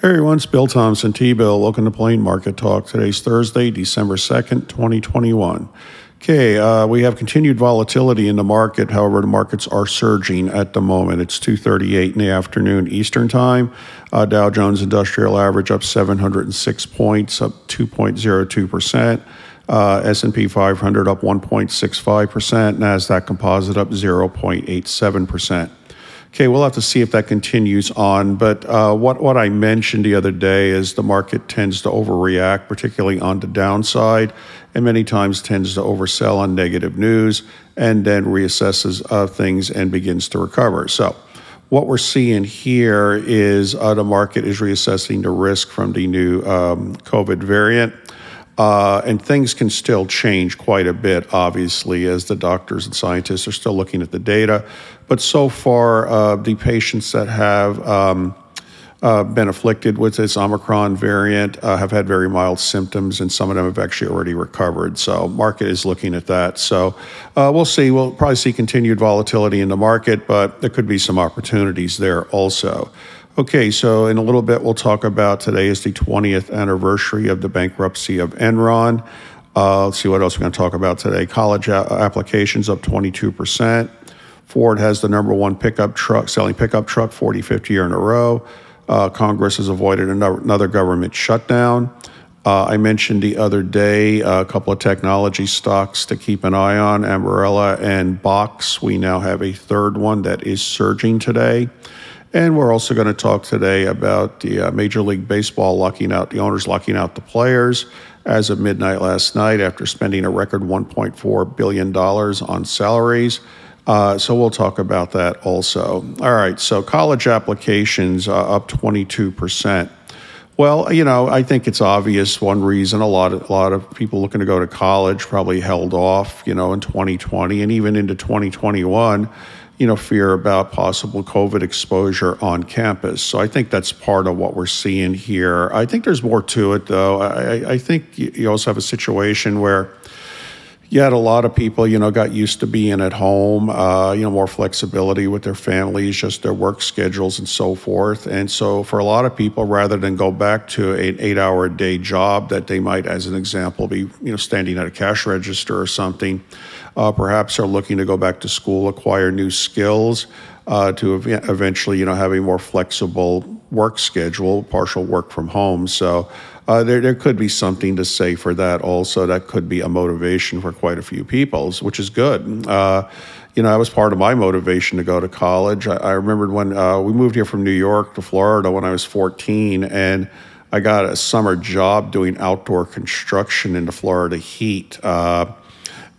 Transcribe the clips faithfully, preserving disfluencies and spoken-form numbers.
Hey everyone, it's Bill Thompson, T-Bill. Welcome to Plain Market Talk. Today's Thursday, December second, twenty twenty-one. Okay, uh, we have continued volatility in the market. However, the markets are surging at the moment. It's two thirty-eight in the afternoon Eastern Time. Uh, Dow Jones Industrial Average up seven hundred six points, up two point zero two percent. Uh, S and P five hundred up one point six five percent. NASDAQ Composite up zero point eight seven percent. Okay, we'll have to see if that continues on, but uh, what, what I mentioned the other day is the market tends to overreact, particularly on the downside, and many times tends to oversell on negative news and then reassesses uh, things and begins to recover. So what we're seeing here is uh, the market is reassessing the risk from the new um, COVID variant. Uh, and things can still change quite a bit, obviously, as the doctors and scientists are still looking at the data. But so far, uh, the patients that have um, uh, been afflicted with this Omicron variant uh, have had very mild symptoms, and some of them have actually already recovered. So market is looking at that. So uh, we'll see. We'll probably see continued volatility in the market, but there could be some opportunities there also. Okay, so in a little bit, we'll talk about today is the twentieth anniversary of the bankruptcy of Enron. Uh, let's see what else we're going to talk about today. College applications up twenty-two percent. Ford has the number one pickup truck, selling pickup truck, forty-fifth year in a row. Uh, Congress has avoided another government shutdown. Uh, I mentioned the other day a couple of technology stocks to keep an eye on, Ambarella and Box. We now have a third one that is surging today. And we're also going to talk today about the uh, Major League Baseball locking out, the owners locking out the players as of midnight last night after spending a record one point four billion dollars on salaries. Uh, so we'll talk about that also. All right, so college applications uh, up twenty-two percent. Well, you know, I think it's obvious one reason a lot of, a lot of people looking to go to college probably held off, you know, in twenty twenty and even into twenty twenty-one. You know, fear about possible COVID exposure on campus. So I think that's part of what we're seeing here. I think there's more to it, though. I, I think you also have a situation where you had a lot of people, you know, got used to being at home, uh, you know, more flexibility with their families, just their work schedules and so forth. And so for a lot of people, rather than go back to an eight-hour-a-day job that they might, as an example, be, you know, standing at a cash register or something, uh, perhaps are looking to go back to school, acquire new skills uh, to ev- eventually, you know, have a more flexible work schedule, partial work from home. So Uh, there, there could be something to say for that also. That could be a motivation for quite a few people, which is good. Uh, you know, that was part of my motivation to go to college. I, I remembered when uh, we moved here from New York to Florida when I was fourteen, and I got a summer job doing outdoor construction in the Florida heat. Uh,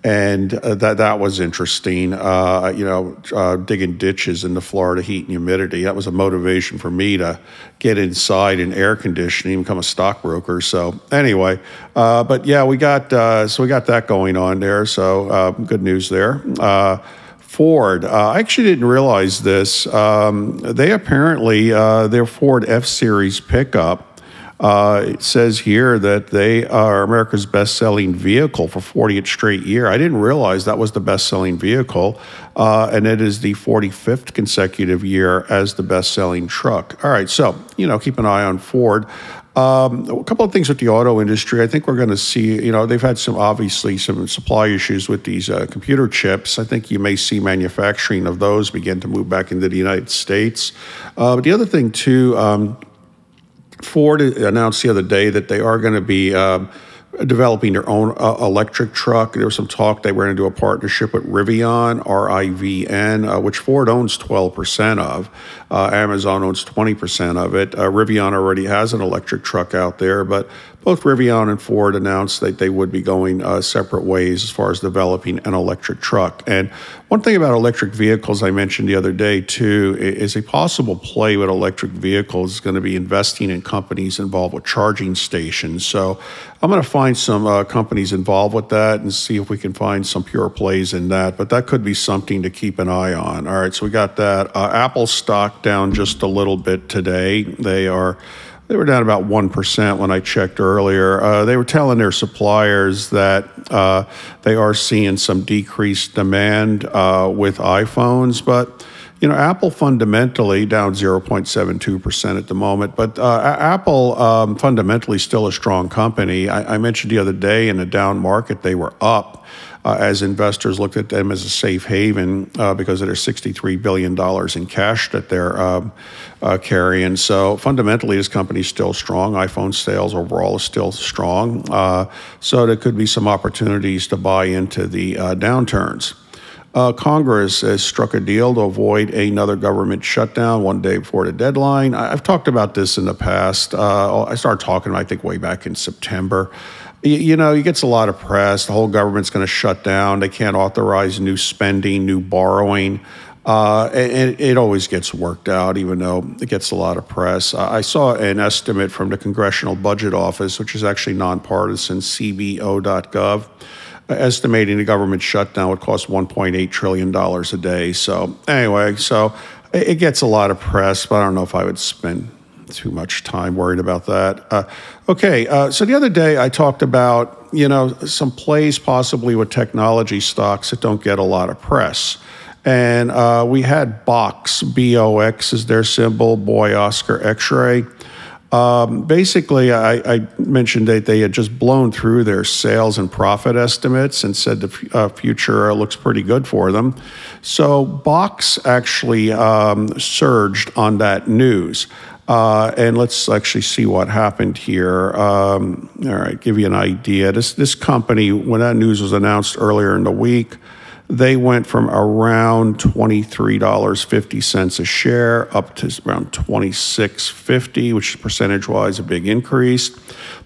And uh, that that was interesting, uh, you know, uh, digging ditches in the Florida heat and humidity. That was a motivation for me to get inside in air conditioning, become a stockbroker. So anyway, uh, but yeah, we got uh, so we got that going on there. So uh, good news there. Uh, Ford, uh, I actually didn't realize this. Um, they apparently uh, their Ford F Series pickup. Uh, it says here that they are America's best-selling vehicle for fortieth straight year. I didn't realize that was the best-selling vehicle, uh, and it is the forty-fifth consecutive year as the best-selling truck. All right, so, you know, keep an eye on Ford. Um, a couple of things with the auto industry. I think we're going to see, you know, they've had some, obviously, some supply issues with these uh, computer chips. I think you may see manufacturing of those begin to move back into the United States. Uh, but the other thing, too, um, Ford announced the other day that they are going to be um, developing their own uh, electric truck. There was some talk they were going to do a partnership with Rivian, R I V N, uh, which Ford owns twelve percent of. Uh, Amazon owns twenty percent of it. Uh, Rivian already has an electric truck out there, but both Rivian and Ford announced that they would be going uh, separate ways as far as developing an electric truck. And One thing about electric vehicles I mentioned the other day, too, is a possible play with electric vehicles is going to be investing in companies involved with charging stations. So I'm going to find some uh, companies involved with that and see if we can find some pure plays in that. But that could be something to keep an eye on. All right, so we got that. Uh, Apple stock down just a little bit today. They are... They were down about one percent when I checked earlier. Uh, they were telling their suppliers that uh, they are seeing some decreased demand uh, with iPhones, but you know, Apple fundamentally down zero point seven two percent at the moment, but uh, Apple um, fundamentally still a strong company. I, I mentioned the other day in a down market, they were up uh, as investors looked at them as a safe haven uh, because of their sixty-three billion dollars in cash that they're um, uh, carrying. So fundamentally, this company's still strong. iPhone sales overall is still strong. Uh, so there could be some opportunities to buy into the uh, downturns. Uh, Congress has struck a deal to avoid another government shutdown one day before the deadline. I, I've talked about this in the past. Uh, I started talking, I think, way back in September. You, you know, it gets a lot of press. The whole government's going to shut down. They can't authorize new spending, new borrowing. Uh, and it, it always gets worked out, even though it gets a lot of press. Uh, I saw an estimate from the Congressional Budget Office, which is actually nonpartisan, C B O dot gov. Estimating the government shutdown would cost one point eight trillion dollars a day. So anyway, so it gets a lot of press, but I don't know if I would spend too much time worried about that. Uh, okay, uh, so the other day I talked about, you know, some plays possibly with technology stocks that don't get a lot of press. And uh, we had Box, B O X is their symbol, Boy Oscar X-Ray. Um, basically, I, I mentioned that they had just blown through their sales and profit estimates and said the f uh, future looks pretty good for them. So Box actually um, surged on that news. Uh, and let's actually see what happened here. Um, all right, give you an idea. This, this company, when that news was announced earlier in the week, they went from around twenty-three dollars and fifty cents a share up to around twenty-six fifty, which is percentage-wise a big increase.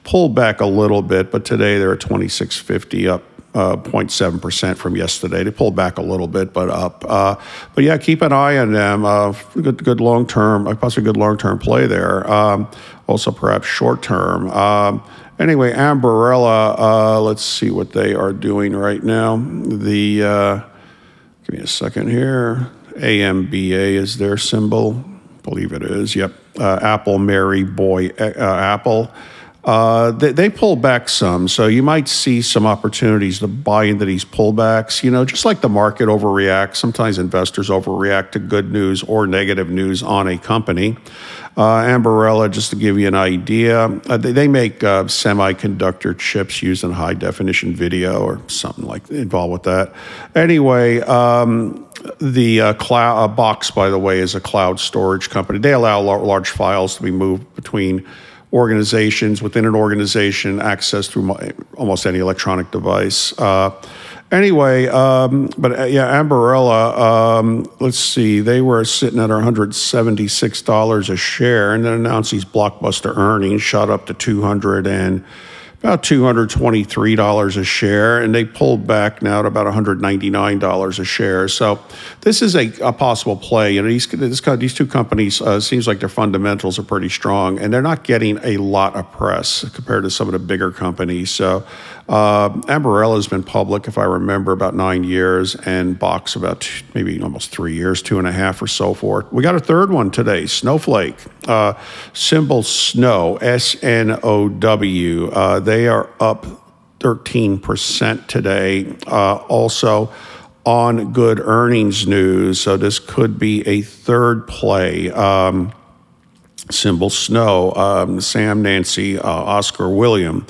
Pulled back a little bit, but today they're at twenty-six fifty, up uh, zero point seven percent from yesterday. They pulled back a little bit, but up. Uh, but yeah, keep an eye on them. Uh, good, good long-term, possibly good long-term play there. Um, also, perhaps short-term. Um, Anyway, Ambarella, uh, let's see what they are doing right now. The, uh, give me a second here. A M B A is their symbol. I believe it is, yep. Uh, Apple, Mary, Boy, uh, Apple. Uh, they, they pull back some, so you might see some opportunities to buy into these pullbacks. You know, just like the market overreacts, sometimes investors overreact to good news or negative news on a company. Uh, Ambarella, just to give you an idea, uh, they, they make uh, semiconductor chips used in high-definition video or something like involved with that. Anyway, um, the uh, cloud, uh, Box, by the way, is a cloud storage company. They allow large files to be moved between organizations, within an organization, access through my, almost any electronic device. Uh, anyway, um, but uh, yeah, Ambarella, um, let's see, they were sitting at one hundred seventy-six dollars a share and then announced these blockbuster earnings, shot up to two hundred and about two hundred twenty-three dollars a share, and they pulled back now to about one hundred ninety-nine dollars a share. So this is a, a possible play. You know, these, this, these two companies, uh, seems like their fundamentals are pretty strong, and they're not getting a lot of press compared to some of the bigger companies. So uh, Ambarella's been public, if I remember, about nine years, and Box about two, maybe almost three years, two and a half or so forth. We got a third one today, Snowflake, uh, symbol SNOW, S N O W. Uh, they They are up thirteen percent today, uh, also on good earnings news. So this could be a third play. Um, symbol SNOW, um, Sam, Nancy, uh, Oscar, William.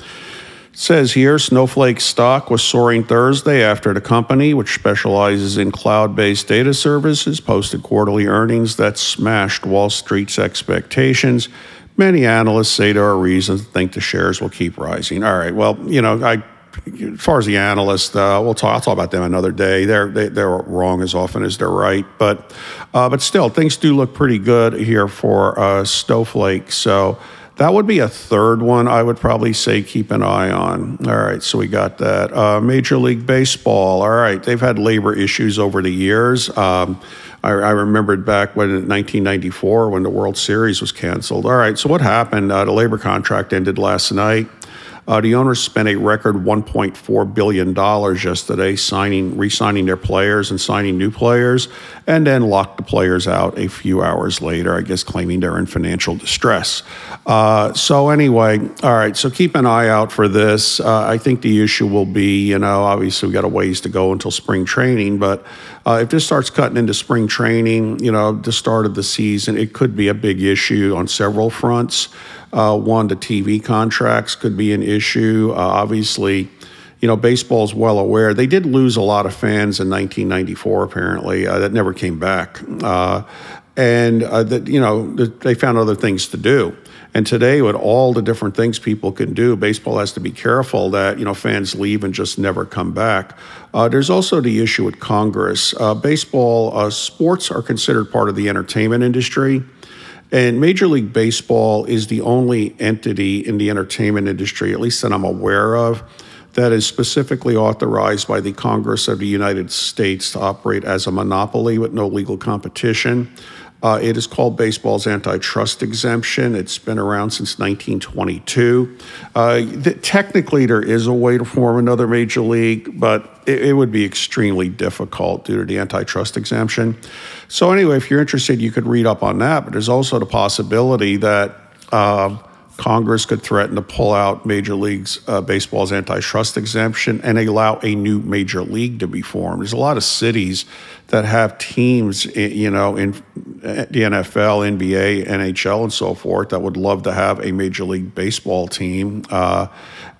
It says here, Snowflake stock was soaring Thursday after the company, which specializes in cloud-based data services, posted quarterly earnings that smashed Wall Street's expectations. Many analysts say there are reasons to think the shares will keep rising. All right, well, you know, I, as far as the analysts, uh, we'll talk, I'll talk about them another day. They're, they, they're wrong as often as they're right. But, uh, but still, things do look pretty good here for uh, Snowflake. So That would be a third one I would probably say keep an eye on. All right, so we got that. Uh, Major League Baseball, all right, they've had labor issues over the years. Um, I, I remembered back when in nineteen ninety-four when the World Series was canceled. All right, so what happened? Uh, the labor contract ended last night. Uh, the owners spent a record one point four billion dollars yesterday signing, re-signing their players and signing new players, and then locked the players out a few hours later, I guess claiming they're in financial distress. Uh, so anyway, all right, so keep an eye out for this. Uh, I think the issue will be, you know, obviously we've got a ways to go until spring training, but uh, if this starts cutting into spring training, you know, the start of the season, it could be a big issue on several fronts. Uh, one, the T V contracts could be an issue. Uh, obviously, you know, baseball's well aware. They did lose a lot of fans in nineteen ninety-four, apparently. Uh, that never came back. Uh, and, uh, that you know, they found other things to do. And today, with all the different things people can do, baseball has to be careful that, you know, fans leave and just never come back. Uh, there's also the issue with Congress. Uh, baseball, uh, sports are considered part of the entertainment industry. And Major League Baseball is the only entity in the entertainment industry, at least that I'm aware of, that is specifically authorized by the Congress of the United States to operate as a monopoly with no legal competition. Uh, it is called Baseball's Antitrust Exemption. It's been around since nineteen twenty-two. Uh, th- technically, there is a way to form another major league, but it, it would be extremely difficult due to the antitrust exemption. So anyway, if you're interested, you could read up on that. But there's also the possibility that uh, Congress could threaten to pull out Major League's uh, Baseball's Antitrust Exemption and allow a new major league to be formed. There's a lot of cities that have teams, you know, in the N F L, N B A, N H L, and so forth, that would love to have a Major League Baseball team. Uh,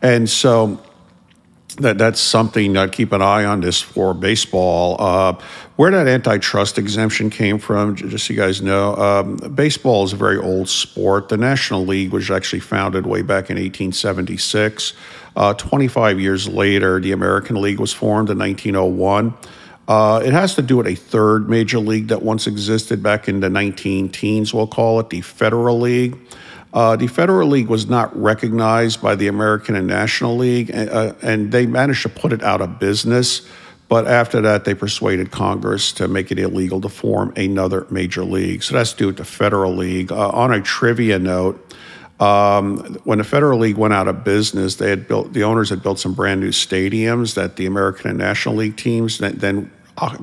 and so that that's something to keep an eye on this for baseball. Uh, where that antitrust exemption came from, just so you guys know, um, baseball is a very old sport. The National League was actually founded way back in eighteen seventy-six. Uh, twenty-five years later, the American League was formed in nineteen oh one. Uh, it has to do with a third major league that once existed back in the nineteen teens, we'll call it, the Federal League. Uh, the Federal League was not recognized by the American and National League, and, uh, and they managed to put it out of business. But after that, they persuaded Congress to make it illegal to form another major league. So that's due to the Federal League. Uh, on a trivia note, Um, when the Federal League went out of business, they had built the owners had built some brand new stadiums that the American and National League teams then, then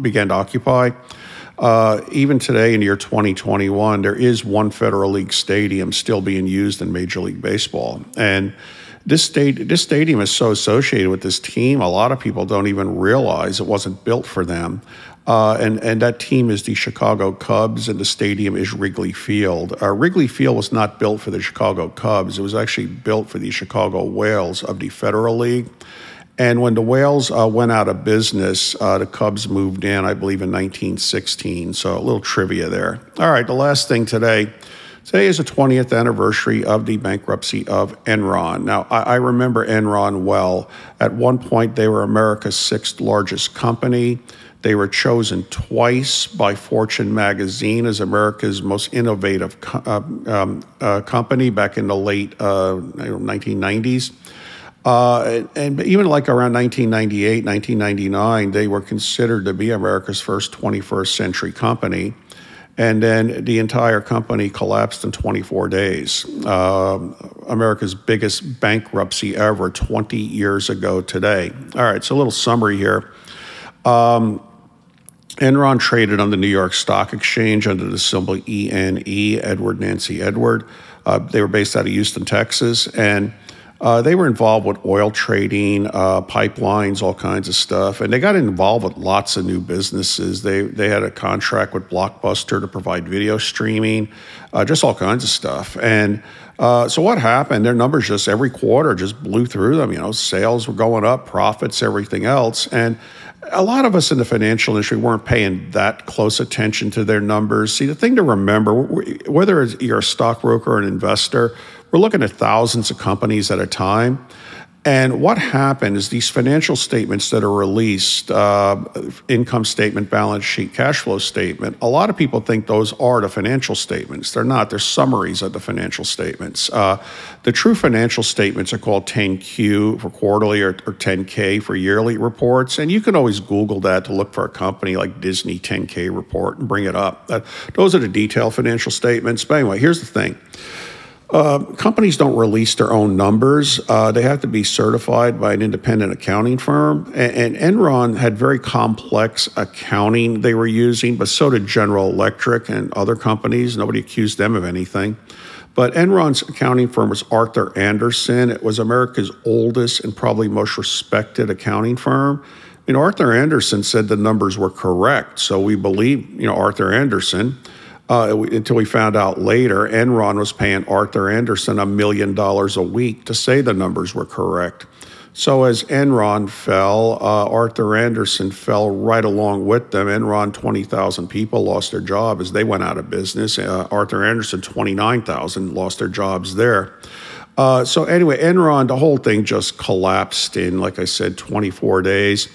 began to occupy. Uh, even today, in the year twenty twenty-one, there is one Federal League stadium still being used in Major League Baseball, and this state this stadium is so associated with this team. A lot of people don't even realize it wasn't built for them. Uh, and, and that team is the Chicago Cubs, and the stadium is Wrigley Field. Uh, Wrigley Field was not built for the Chicago Cubs. It was actually built for the Chicago Whales of the Federal League. And when the Whales uh, went out of business, uh, the Cubs moved in, I believe, in nineteen sixteen. So a little trivia there. All right, the last thing today. Today is the twentieth anniversary of the bankruptcy of Enron. Now, I, I remember Enron well. At one point, they were America's sixth largest company. They were chosen twice by Fortune magazine as America's most innovative co- uh, um, uh, company back in the late uh, nineteen nineties. Uh, and even like around nineteen ninety-eight, nineteen ninety-nine, they were considered to be America's first twenty-first century company. And then the entire company collapsed in twenty-four days. Uh, America's biggest bankruptcy ever twenty years ago today. All right, so a little summary here. Um, Enron traded on the New York Stock Exchange under the symbol E N E, Edward Nancy Edward. Uh, they were based out of Houston, Texas, and uh, they were involved with oil trading, uh, pipelines, all kinds of stuff. And they got involved with lots of new businesses. They they had a contract with Blockbuster to provide video streaming, uh, just all kinds of stuff. And Uh, so what happened? Their numbers just every quarter just blew through them. You know, sales were going up, profits, everything else. And a lot of us in the financial industry weren't paying that close attention to their numbers. See, the thing to remember, whether you're a stockbroker or an investor, we're looking at thousands of companies at a time. And what happened is these financial statements that are released, uh, income statement, balance sheet, cash flow statement, a lot of people think those are the financial statements. They're not. They're summaries of the financial statements. Uh, the true financial statements are called ten Q for quarterly or, or ten K for yearly reports. And you can always Google that to look for a company like Disney ten K report and bring it up. Uh, those are the detailed financial statements. But anyway, here's the thing. Uh, companies don't release their own numbers. Uh, they have to be certified by an independent accounting firm. And, and Enron had very complex accounting they were using, but so did General Electric and other companies. Nobody accused them of anything. But Enron's accounting firm was Arthur Andersen. It was America's oldest and probably most respected accounting firm. I mean, Arthur Andersen said the numbers were correct, so we believe, you know, Arthur Andersen. Uh, until we found out later, Enron was paying Arthur Andersen a million dollars a week to say the numbers were correct. So as Enron fell, uh, Arthur Andersen fell right along with them. Enron, twenty thousand people lost their job as they went out of business. Uh, Arthur Andersen, twenty-nine thousand lost their jobs there. Uh, so anyway, Enron, the whole thing just collapsed in, like I said, twenty-four days.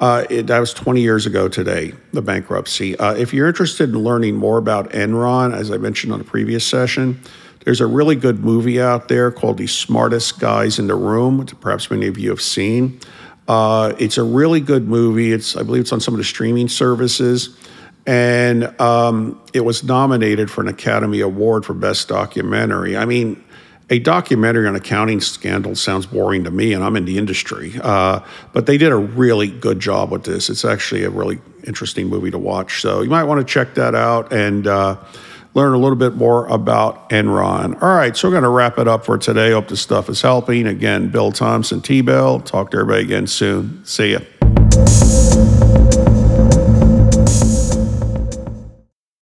Uh, it, that was twenty years ago today, the bankruptcy. Uh, if you're interested in learning more about Enron, as I mentioned on a previous session, there's a really good movie out there called The Smartest Guys in the Room, which perhaps many of you have seen. Uh, it's a really good movie. It's, I believe it's on some of the streaming services. And um, it was nominated for an Academy Award for Best Documentary. I mean, a documentary on accounting scandal sounds boring to me, and I'm in the industry. Uh, but they did a really good job with this. It's actually a really interesting movie to watch. So you might want to check that out and uh, learn a little bit more about Enron. All right, so we're going to wrap it up for today. Hope this stuff is helping. Again, Bill Thompson, T-Bell. Talk to everybody again soon. See ya.